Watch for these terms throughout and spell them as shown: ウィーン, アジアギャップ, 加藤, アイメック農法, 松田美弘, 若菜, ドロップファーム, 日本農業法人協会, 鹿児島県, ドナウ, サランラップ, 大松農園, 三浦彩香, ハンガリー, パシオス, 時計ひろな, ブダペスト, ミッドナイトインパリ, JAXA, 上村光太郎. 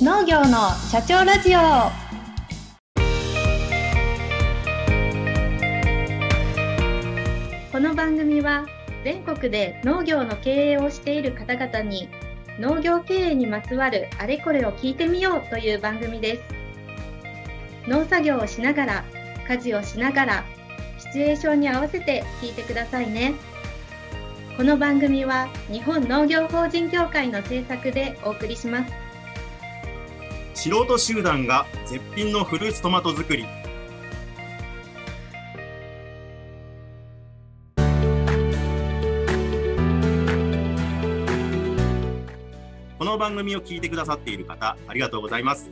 農業の社長ラジオ。この番組は全国で農業の経営をしている方々に農業経営にまつわるあれこれを聞いてみようという番組です。農作業をしながら、家事をしながら、シチュエーションに合わせて聞いてくださいね。この番組は日本農業法人協会の制作でお送りします。素人集団が絶品のフルーツトマト作り。この番組を聞いてくださっている方、ありがとうございます。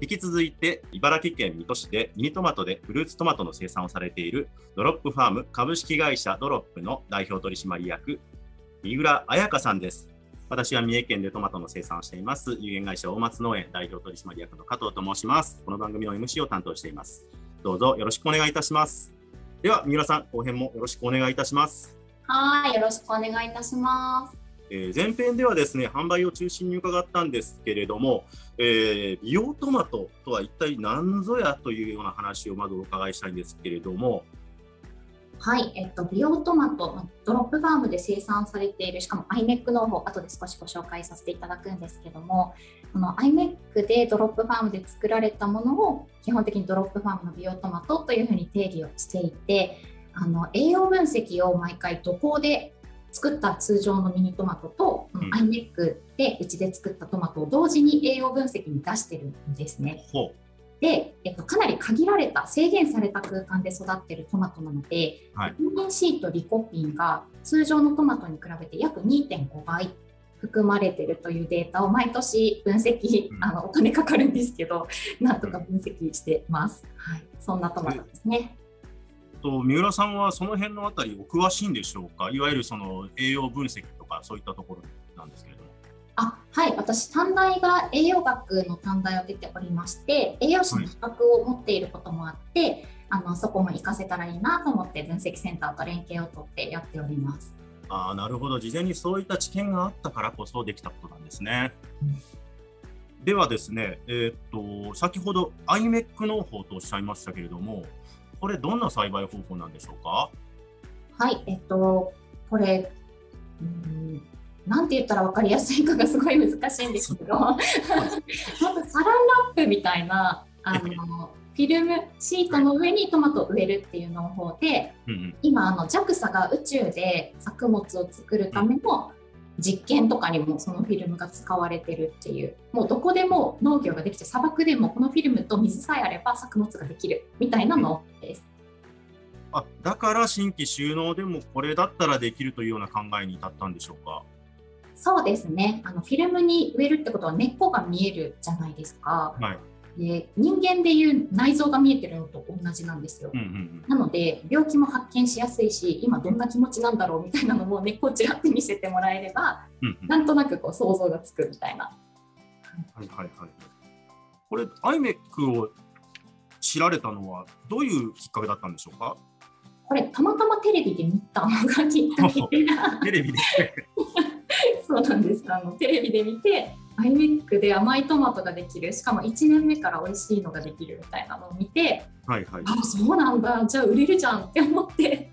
引き続いて茨城県水戸市でミニトマトでフルーツトマトの生産をされているドロップファーム株式会社ドロップの代表取締役三浦彩香さんです。私は三重県でトマトの生産をしています有限会社大松農園代表取締役の加藤と申します。この番組の MC を担当しています。どうぞよろしくお願いいたします。では三浦さん、後編もよろしくお願いいたします。はい、よろしくお願いいたします。前編ではですね、販売を中心に伺ったんですけれども、美容トマトとは一体何ぞやというような話をまずお伺いしたいんですけれども。はい、美容トマト、ドロップファームで生産されている、しかもアイメック農法、後で少しご紹介させていただくんですけども、このアイメックでドロップファームで作られたものを基本的にドロップファームの美容トマトというふうに定義をしていて、栄養分析を毎回土耕で作った通常のミニトマトと、アイメックでうちで作ったトマトを同時に栄養分析に出してるんですね。で、かなり限られた制限された空間で育ってるトマトなので、ビタミン C とリコピンが通常のトマトに比べて約 2.5 倍含まれてるというデータを毎年分析、お金かかるんですけど、なんとか分析してます。はい、そんなトマトですね。三浦さんはその辺のあたりお詳しいんでしょうか。いわゆるその栄養分析とかそういったところなんですけれども。はい、私短大が栄養学の短大を出ておりまして、栄養士の資格を持っていることもあって、はい、そこも活かせたらいいなと思って分析センターと連携を取ってやっております。なるほど、事前にそういった知見があったからこそできたことなんですね。ではですね、先ほどアイメック農法とおっしゃいましたけれども、これどんな栽培方法なんでしょうか。はい、これなんて言ったら分かりやすいかがすごい難しいんですけど、まずサランラップみたいなフィルムシートの上にトマトを植えるっていう農法で、今JAXA が宇宙で作物を作るための実験とかにもそのフィルムが使われてるっていう、もうどこでも農業ができて、砂漠でもこのフィルムと水さえあれば作物ができるみたいなのです。だから新規収納でもこれだったらできるというような考えに至ったんでしょうか。そうですね、フィルムに植えるってことは根っこが見えるじゃないですか。はい、人間でいう内臓が見えてるのと同じなんですよ。なので病気も発見しやすいし、今どんな気持ちなんだろうみたいなのも根っこちらって見せてもらえれば、なんとなくこう想像がつくみたいな。これアイメックを知られたのはどういうきっかけだったんでしょうか。これたまたまテレビで見たのがきっかけなテレビでそうなんです。テレビで見て、アイメックで甘いトマトができる、しかも1年目から美味しいのができるみたいなのを見て、そうなんだ、じゃあ売れるじゃんって思って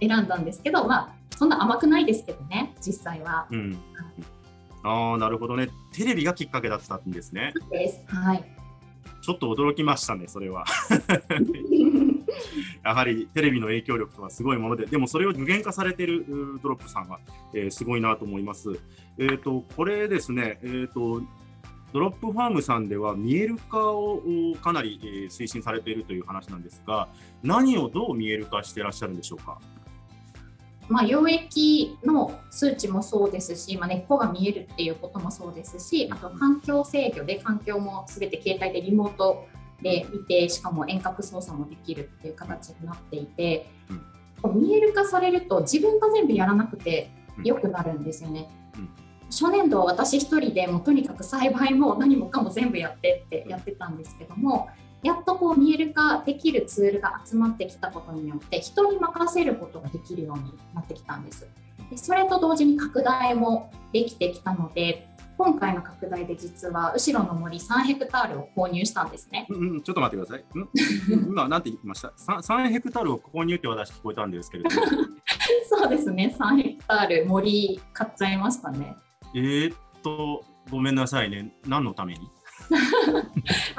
選んだんですけど、そんな甘くないですけどね、実際は。なるほどね、テレビがきっかけだったんですね。そうです。はい、ちょっと驚きましたね、それはやはりテレビの影響力とはすごいもので、でもそれを具現化されているドロップさんは、すごいなと思います。これですね、ドロップファームさんでは見える化をかなり推進されているという話なんですが、何をどう見える化していらっしゃるんでしょうか。溶液の数値もそうですし、根っこが見えるっていうこともそうですし、あと環境制御で、環境もすべて携帯でリモートで見て、しかも遠隔操作もできるっていう形になっていて、見える化されると自分が全部やらなくてよくなるんですよね。初年度は私一人でもうとにかく栽培も何もかも全部やってってやってたんですけども、やっとこう見える化できるツールが集まってきたことによって、人に任せることができるようになってきたんです。でそれと同時に拡大もできてきたので、今回の拡大で実は後ろの森3ヘクタールを購入したんですね。ちょっと待ってください。今何て言いました？ 3ヘクタールを購入って私聞こえたんですけれども。そうですね。3ヘクタール森買っちゃいましたね。ごめんなさいね。何のために？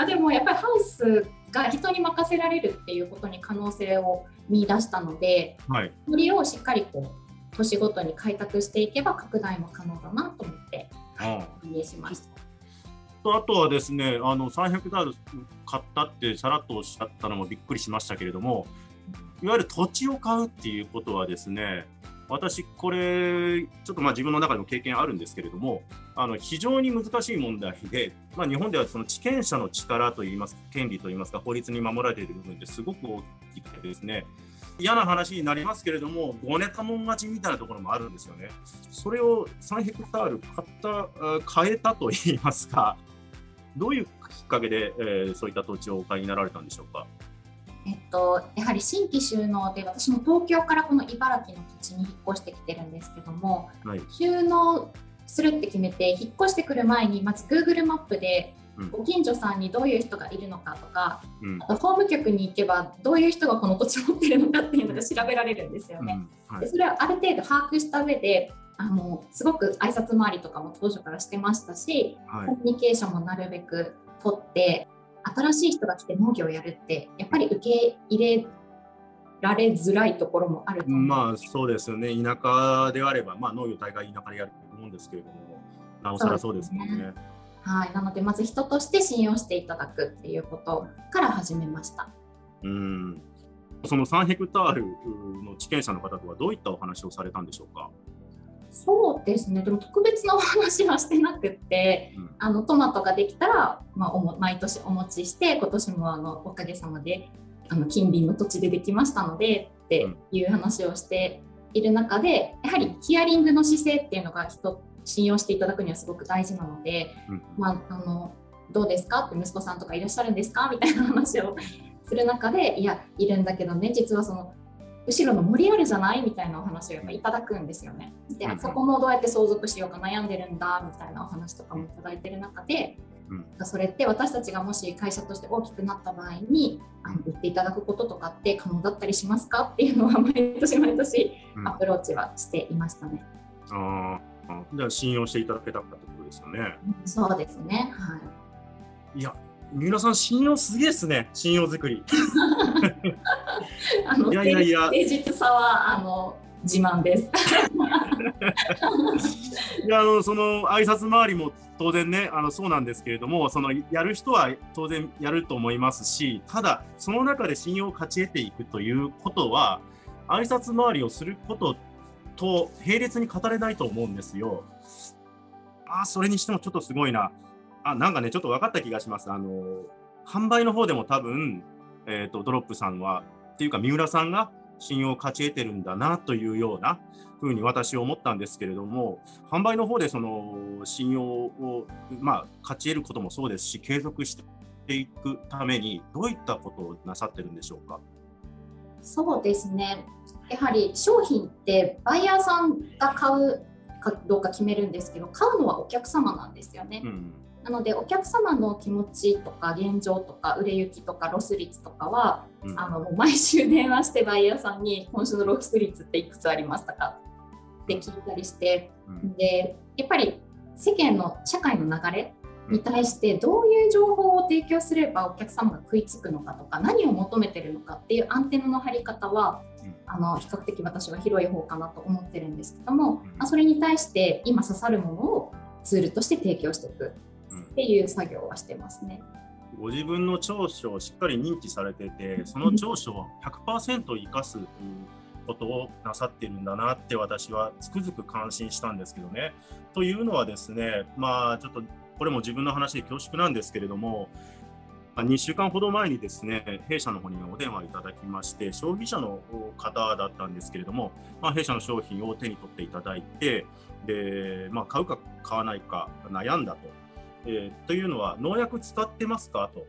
でもやっぱりハウスが人に任せられるっていうことに可能性を見出したので、はい、森をしっかりこう年ごとに開拓していけば拡大も可能だなと思って購入しました。あとはですね、3ヘクタール買ったってさらっとおっしゃったのもびっくりしましたけれども、いわゆる土地を買うっていうことはですね、私これちょっと自分の中でも経験あるんですけれども、非常に難しい問題で、日本ではその地権者の力といいますか、権利といいますか、法律に守られている部分ですごく大きくてですね、嫌な話になりますけれども、ごねたもん勝ちみたいなところもあるんですよね。それを3ヘクタール買えたといいますか、どういうきっかけで、そういった土地をお買いになられたんでしょうか。やはり新規就農で、私も東京からこの茨城の土地に引っ越してきてるんですけども、はい、就農するって決めて引っ越してくる前にまず Google マップでご近所さんにどういう人がいるのかとか、あと法務局に行けばどういう人がこの土地を持ってるのかっていうのが調べられるんですよね。でそれをある程度把握した上で、すごく挨拶回りとかも当初からしてましたし、はい、コミュニケーションもなるべく取って。新しい人が来て農業をやるってやっぱり受け入れられづらいところもあると思う。そうですよね。田舎であれば、農業大概田舎でやると思うんですけれども、なおさらそうですもんね。はい、なのでまず人として信用していただくっていうことから始めました。その3ヘクタールの地権者の方とはどういったお話をされたんでしょうか。そうですね。でも特別なお話はしてなくって、トマトができたら、毎年お持ちして、今年もおかげさまで近隣の土地でできましたのでっていう話をしている中で、やはりヒアリングの姿勢っていうのが信用していただくにはすごく大事なので、どうですかって、息子さんとかいらっしゃるんですかみたいな話をする中で、いやいるんだけどね、実はその後ろの森あるじゃないみたいなお話をやっぱいただくんですよね。で、そこもどうやって相続しようか悩んでるんだみたいなお話とかもいただいてる中で、それって私たちがもし会社として大きくなった場合に売っていただくこととかって可能だったりしますかっていうのは毎年アプローチはしていましたね。じゃあ信用していただけたかってことですよね。そうですね。はい。いや、三浦さん、信用すげえですね。信用作り。いやいやいや、誠実さは自慢です。いや、その挨拶回りも当然ね、そうなんですけれども、そのやる人は当然やると思いますし、ただその中で信用を勝ち得ていくということは、挨拶回りをすることと並列に語れないと思うんですよ。それにしてもちょっとすごいな。なんかね、ちょっと分かった気がします。販売の方でも多分、ドロップさんはっていうか三浦さんが信用を勝ち得てるんだなというようなふうに私は思ったんですけれども、販売の方でその信用を、勝ち得ることもそうですし、継続していくためにどういったことをなさってるんでしょうか。そうですね。やはり商品ってバイヤーさんが買うかどうか決めるんですけど、買うのはお客様なんですよね。なのでお客様の気持ちとか現状とか売れ行きとかロス率とかは、毎週電話してバイヤーさんに今週のロス率っていくつありましたかって聞いたりして、でやっぱり世間の社会の流れに対してどういう情報を提供すればお客様が食いつくのかとか、何を求めてるのかっていうアンテナの張り方は比較的私は広い方かなと思ってるんですけども、それに対して今刺さるものをツールとして提供していくっていう作業はしてますね。ご自分の長所をしっかり認知されてて、その長所を 100% 生かすことをなさってるんだなって私はつくづく感心したんですけどね。というのはですね、ちょっとこれも自分の話で恐縮なんですけれども、2週間ほど前にですね、弊社の方にお電話いただきまして、消費者の方だったんですけれども、弊社の商品を手に取っていただいて、で、買うか買わないか悩んだと。というのは、農薬使ってますかと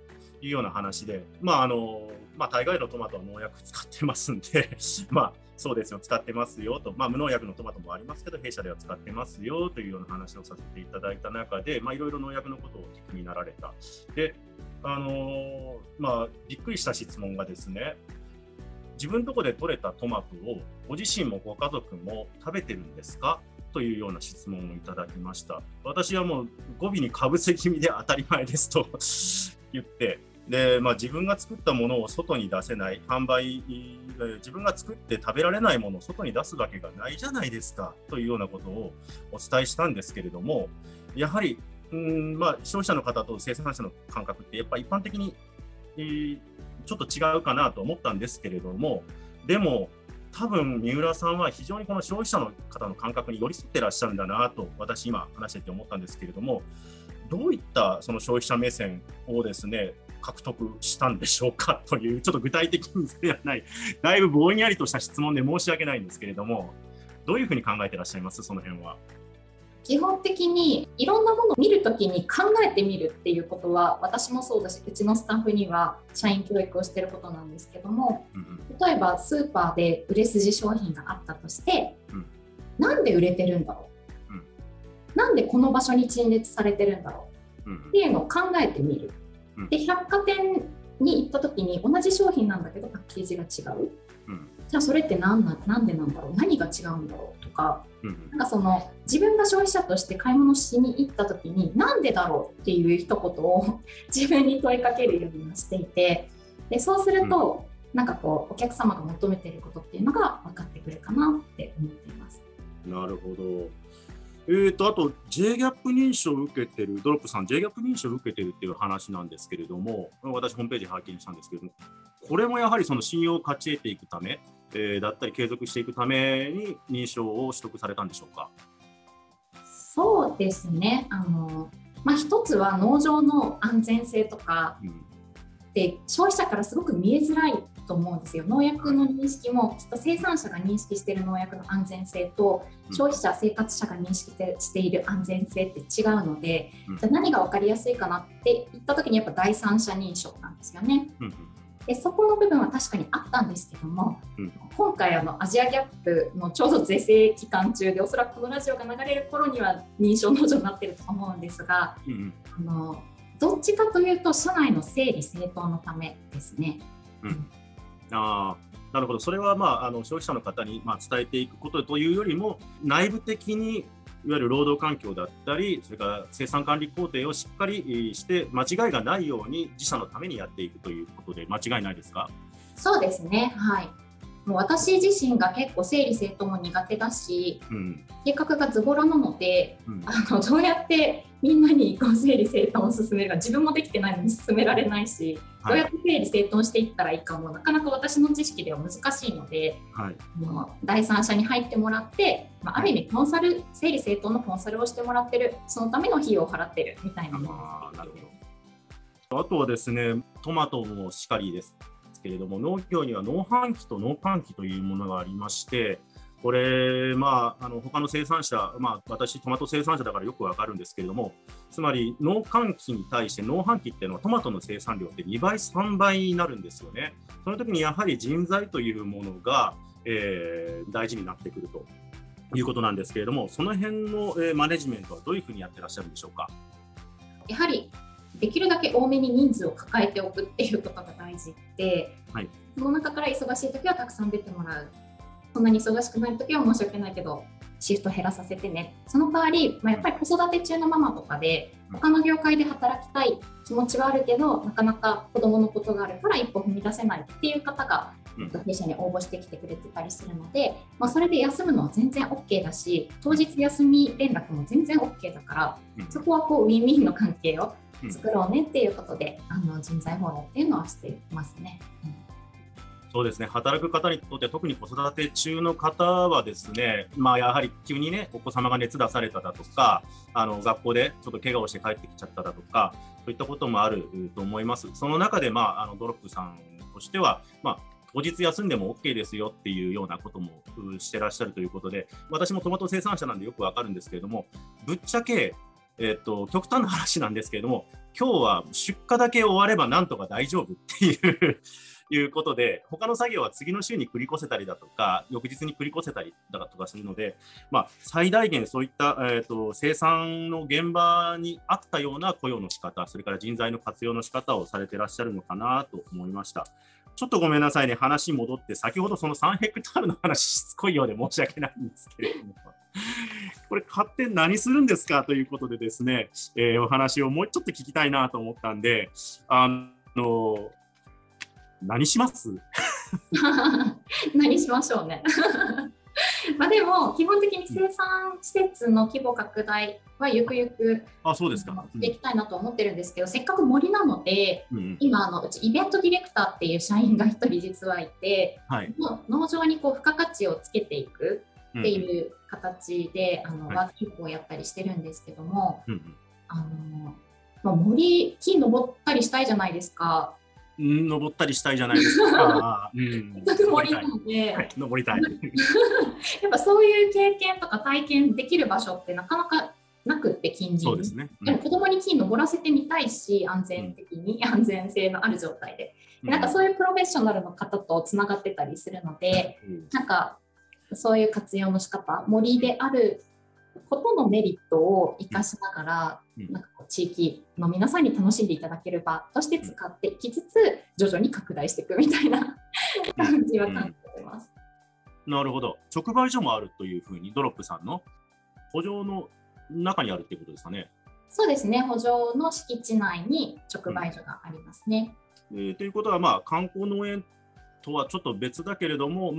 いうような話で、大概のトマトは農薬使ってますんで、そうですよ、使ってますよと、無農薬のトマトもありますけど、弊社では使ってますよというような話をさせていただいた中で、いろいろ農薬のことをお聞きになられた。で、びっくりした質問がですね、自分のとこで採れたトマトをご自身もご家族も食べてるんですかというような質問をいただきました。私はもう語尾にかぶせ気味で当たり前ですと言って、で自分が作ったものを外に出せない、自分が作って食べられないものを外に出すわけがないじゃないですかというようなことをお伝えしたんですけれども、やはり消費者の方と生産者の感覚ってやっぱり一般的に、ちょっと違うかなと思ったんですけれども、でも多分三浦さんは非常にこの消費者の方の感覚に寄り添ってらっしゃるんだなと、私今話してて思ったんですけれども、どういったその消費者目線をですね獲得したんでしょうかという、ちょっと具体的ではない、だいぶぼんやりとした質問で申し訳ないんですけれども、どういうふうに考えてらっしゃいます？その辺は基本的にいろんなものを見るときに考えてみるっていうことは、私もそうだし、うちのスタッフには社員教育をしていることなんですけども、例えばスーパーで売れ筋商品があったとして、なんで売れてるんだろう、なんでこの場所に陳列されてるんだろう、っていうのを考えてみる。で、百貨店に行ったときに同じ商品なんだけどパッケージが違う、じゃあそれってなんでなんだろう、何が違うんだろうとか、なんかその自分が消費者として買い物しに行った時になんでだろうっていう一言を自分に問いかけるようにしていて、でそうするとなんかこうお客様が求めていることっていうのが分かってくるかなって思っています。なるほど。あと J ギャップ認証を受けてるドロップさん、 J ギャップ認証を受けてるっていう話なんですけれども、私ホームページ拝見したんですけれども、これもやはりその信用を勝ち得ていくため、だったり継続していくために認証を取得されたんでしょうか？そうですね、一つは農場の安全性とか、で消費者からすごく見えづらいと思うんですよ。農薬の認識もきっと生産者が認識している農薬の安全性と消費者、生活者が認識している安全性って違うので、じゃあ何が分かりやすいかなって言った時にやっぱ第三者認証なんですよね。でそこの部分は確かにあったんですけども、今回アジアギャップのちょうど是正期間中で、おそらくこのラジオが流れる頃には認証農場になってると思うんですが、どっちかというと社内の整理整頓のためですね。なるほど。それは、消費者の方に、伝えていくことというよりも、内部的にいわゆる労働環境だったり、それから生産管理工程をしっかりして間違いがないように自社のためにやっていくということで間違いないですか？そうですね、はい、もう私自身が結構整理整頓も苦手だし、計画がズボラなので、どうやってみんなに整理整頓を進めるか、自分もできてないのに進められないし、どうやって整理整頓していったらいいかもなかなか私の知識では難しいので、第三者に入ってもらって、ある意味コンサル、整理整頓のコンサルをしてもらってる、そのための費用を払ってるみたいなものです。なるほど。あとはですね、トマトもしかりですけれども、農業には農繁期と農閑期というものがありまして、これ、他の生産者、私トマト生産者だからよくわかるんですけれども、つまり農閑期に対して農繁期っていうのはトマトの生産量って2倍3倍になるんですよね。その時にやはり人材というものが、大事になってくるということなんですけれども、その辺の、マネジメントはどういうふうにやってらっしゃるんでしょうか？やはりできるだけ多めに人数を抱えておくっていうことが大事で、その中から忙しい時はたくさん出てもらう、そんなに忙しくない時は申し訳ないけどシフト減らさせてね、その代わり、やっぱり子育て中のママとかで他の業界で働きたい気持ちはあるけど、なかなか子どものことがあるから一歩踏み出せないっていう方が弊社に応募してきてくれてたりするので、それで休むのは全然 OK だし、当日休み連絡も全然 OK だから、そこはウィンウィンの関係を作ろうねっていうことで、人材フォローっていうのはしてますね。そうですね、働く方にとって特に子育て中の方はですね、やはり急にね、お子様が熱出されただとか、学校でちょっと怪我をして帰ってきちゃっただとか、そういったこともあると思います。その中で、ドロップさんとしては、当日休んでも OK ですよっていうようなこともしてらっしゃるということで、私もトマト生産者なんでよくわかるんですけれども、ぶっちゃけ極端な話なんですけれども、今日は出荷だけ終わればなんとか大丈夫っていういうことで、他の作業は次の週に繰り越せたりだとか翌日に繰り越せたりだとかするので、最大限そういった、生産の現場に合ったような雇用の仕方、それから人材の活用の仕方をされていらっしゃるのかなと思いました。ちょっとごめんなさいね、話戻って、先ほどその3ヘクタールの話しつこいようで申し訳ないんですけれどもこれ買って何するんですかということでですね、お話をもうちょっと聞きたいなと思ったんで、何します何しましょうねまあでも基本的に生産施設の規模拡大はゆくゆくしていきたいなと思ってるんですけど、せっかく森なので、今うちイベントディレクターっていう社員が1人実はいて、農場にこう付加価値をつけていくっていう形で、ワークショップをやったりしてるんですけども、森木登ったりしたいじゃないですか。登ったりしたいじゃないですか。森なので、登りたい。やっぱそういう経験とか体験できる場所ってなかなかなくって近隣に。でも子供に木登らせてみたいし、安全的に安全性のある状態で、なんかそういうプロフェッショナルの方とつながってたりするので、なんかそういう活用の仕方、森であることのメリットを生かしながら、なんかこう地域の皆さんに楽しんでいただける場として使っていきつつ、徐々に拡大していくみたいな感じは感じてます。なるほど。直売所もあるというふうに、ドロップさんの補助の中にあるっていうことですかね。そうですね、補助の敷地内に直売所がありますね。ということは、観光農園とはちょっと別だけれども、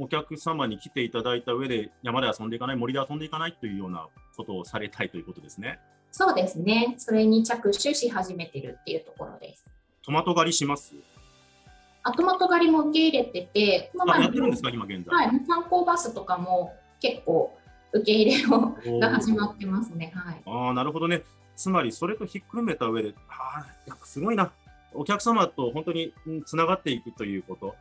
お客様に来ていただいた上で、山で遊んでいかない、森で遊んでいかないというようなことをされたいということですね。そうですね、それに着手し始めてるっていうところです。トマト狩りします？トマト狩りも受け入れてて、やってるんですか、今現在。観光バスとかも結構受け入れが始まってますね。なるほどね。つまりそれとひっくるめた上で、すごいな、お客様と本当につながっていくということ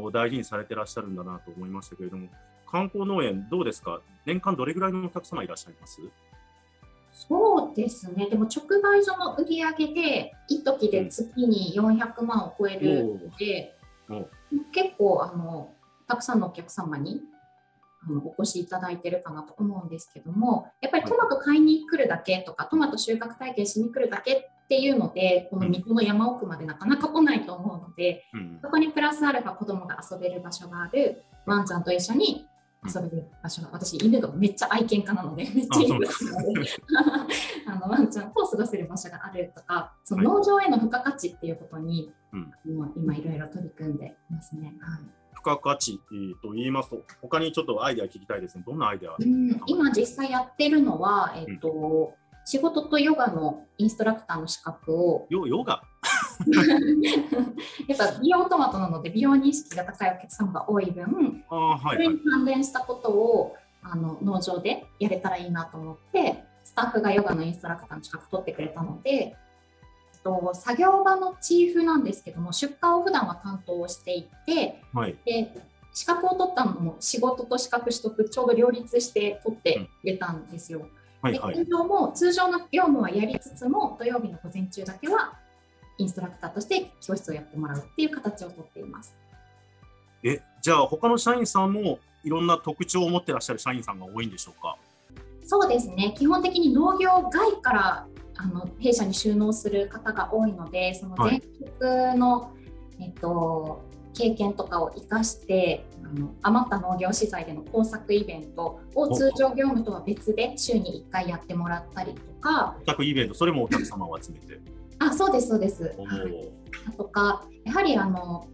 を大事にされてらっしゃるんだなと思いましたけれども、観光農園どうですか？年間どれぐらいのお客様いらっしゃいます？そうですね、でも直売所の売り上げでいい時で月に400万を超えるので、結構たくさんのお客様にお越しいただいてるかなと思うんですけども、やっぱりトマト買いに来るだけとか、トマト収穫体験しに来るだけっていうので、この水戸の山奥までなかなか来ないと思うので、そこにプラスアルファ子供が遊べる場所がある、ワンちゃんと一緒に遊べる場所が、私犬がめっちゃ愛犬家なので、めっちゃ犬がワンちゃんと過ごせる場所があるとか、その農場への付加価値っていうことに、今いろいろ取り組んでますね。付加価値と言いますと、他にちょっとアイデア聞きたいですね。どんなアイデア？今実際やってるのは、仕事とヨガのインストラクターの資格を。ヨガやっぱ美容トマトなので美容認識が高いお客様が多い分、それに関連したことを農場でやれたらいいなと思って、スタッフがヨガのインストラクターの資格取ってくれたので、作業場のチーフなんですけども、出荷を普段は担当していて、で資格を取ったのも仕事と資格取得ちょうど両立して取ってくれたんですよ。現状も通常の業務はやりつつも、土曜日の午前中だけはインストラクターとして教室をやってもらうっていう形をとっています。じゃあ他の社員さんもいろんな特徴を持ってらっしゃる社員さんが多いんでしょうか？そうですね、基本的に農業外から弊社に就農する方が多いので、その前職の、経験とかを生かして余った農業資材での工作イベントを通常業務とは別で週に1回やってもらったりとか、工作イベント、それもお客様を集めてそうですそうです。とか、やはり農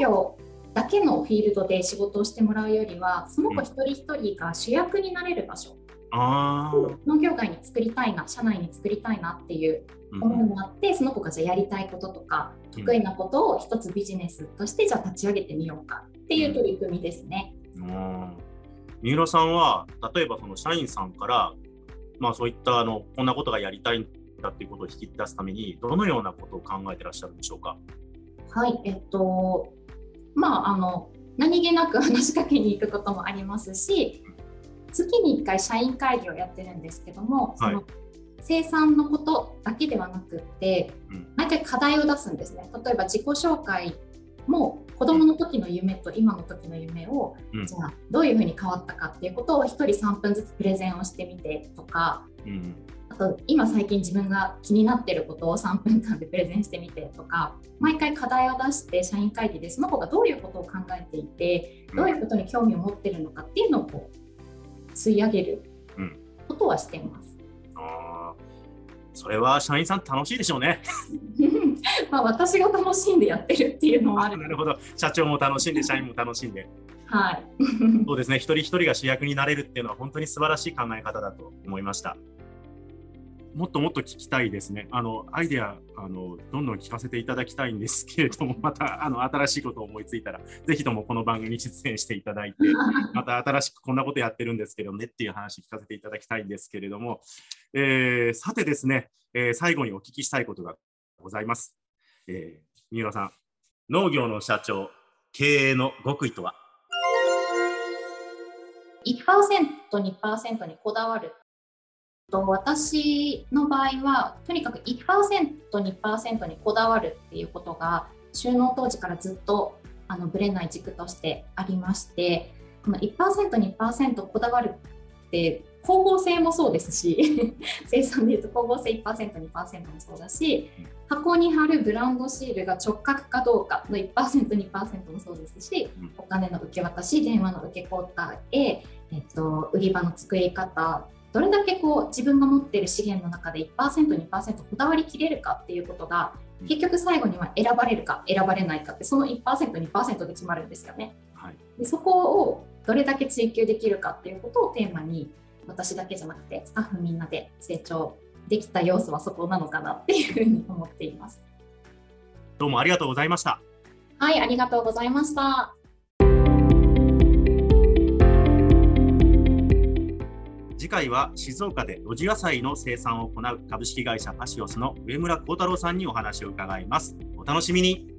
業だけのフィールドで仕事をしてもらうよりは、その子一人一人が主役になれる場所、農業界に作りたいな、社内に作りたいなっていう思いもあって、その子がじゃあやりたいこととか得意なことを一つビジネスとしてじゃあ立ち上げてみようかっていう取り組みですね。三浦さんは例えばその社員さんから、そういったこんなことがやりたいんだっていうことを引き出すために、どのようなことを考えてらっしゃるんでしょうか？はい、何気なく話しかけに行くこともありますし、月に1回社員会議をやってるんですけども、その生産のことだけではなくって、毎回課題を出すんですね。例えば自己紹介もう子どもの時の夢と今の時の夢を、じゃあどういうふうに変わったかっていうことを1人3分ずつプレゼンをしてみてとか、あと今最近自分が気になってることを3分間でプレゼンしてみてとか、毎回課題を出して社員会議でその子がどういうことを考えていて、どういうことに興味を持ってるのかっていうのをこう吸い上げることはしています。それは社員さん楽しいでしょうね。まあ私が楽しんでやってるっていうのもある。なるほど。社長も楽しんで社員も楽しんで。はい。そうですね。一人一人が主役になれるっていうのは本当に素晴らしい考え方だと思いました。もっともっと聞きたいですね。アイデアどんどん聞かせていただきたいんですけれども、また新しいことを思いついたらぜひともこの番組に出演していただいて、また新しくこんなことやってるんですけどねっていう話聞かせていただきたいんですけれども、さてですね、最後にお聞きしたいことがございます。三浦さん、農業の社長、経営の極意とは？ 1%、2% にこだわる。私の場合はとにかく 1%、2% にこだわるっていうことが就農当時からずっとぶれない軸としてありまして、この 1%、2% こだわるって光合成もそうですし生産でいうと光合成 1%、2% もそうだし、箱に貼るブランドシールが直角かどうかの 1%、2% もそうですし、お金の受け渡し、電話の受け答え、売り場の作り方、どれだけこう自分が持っている資源の中で 1%、2% こだわりきれるかっていうことが、結局最後には選ばれるか選ばれないかって、その 1%、2% で決まるんですよね。はい、でそこをどれだけ追求できるかっていうことをテーマに、私だけじゃなくてスタッフみんなで成長できた要素はそこなのかなっていうふうに思っています。どうもありがとうございました。はい、ありがとうございました。次回は静岡で露地野菜の生産を行う株式会社パシオスの上村光太郎さんにお話を伺います。お楽しみに。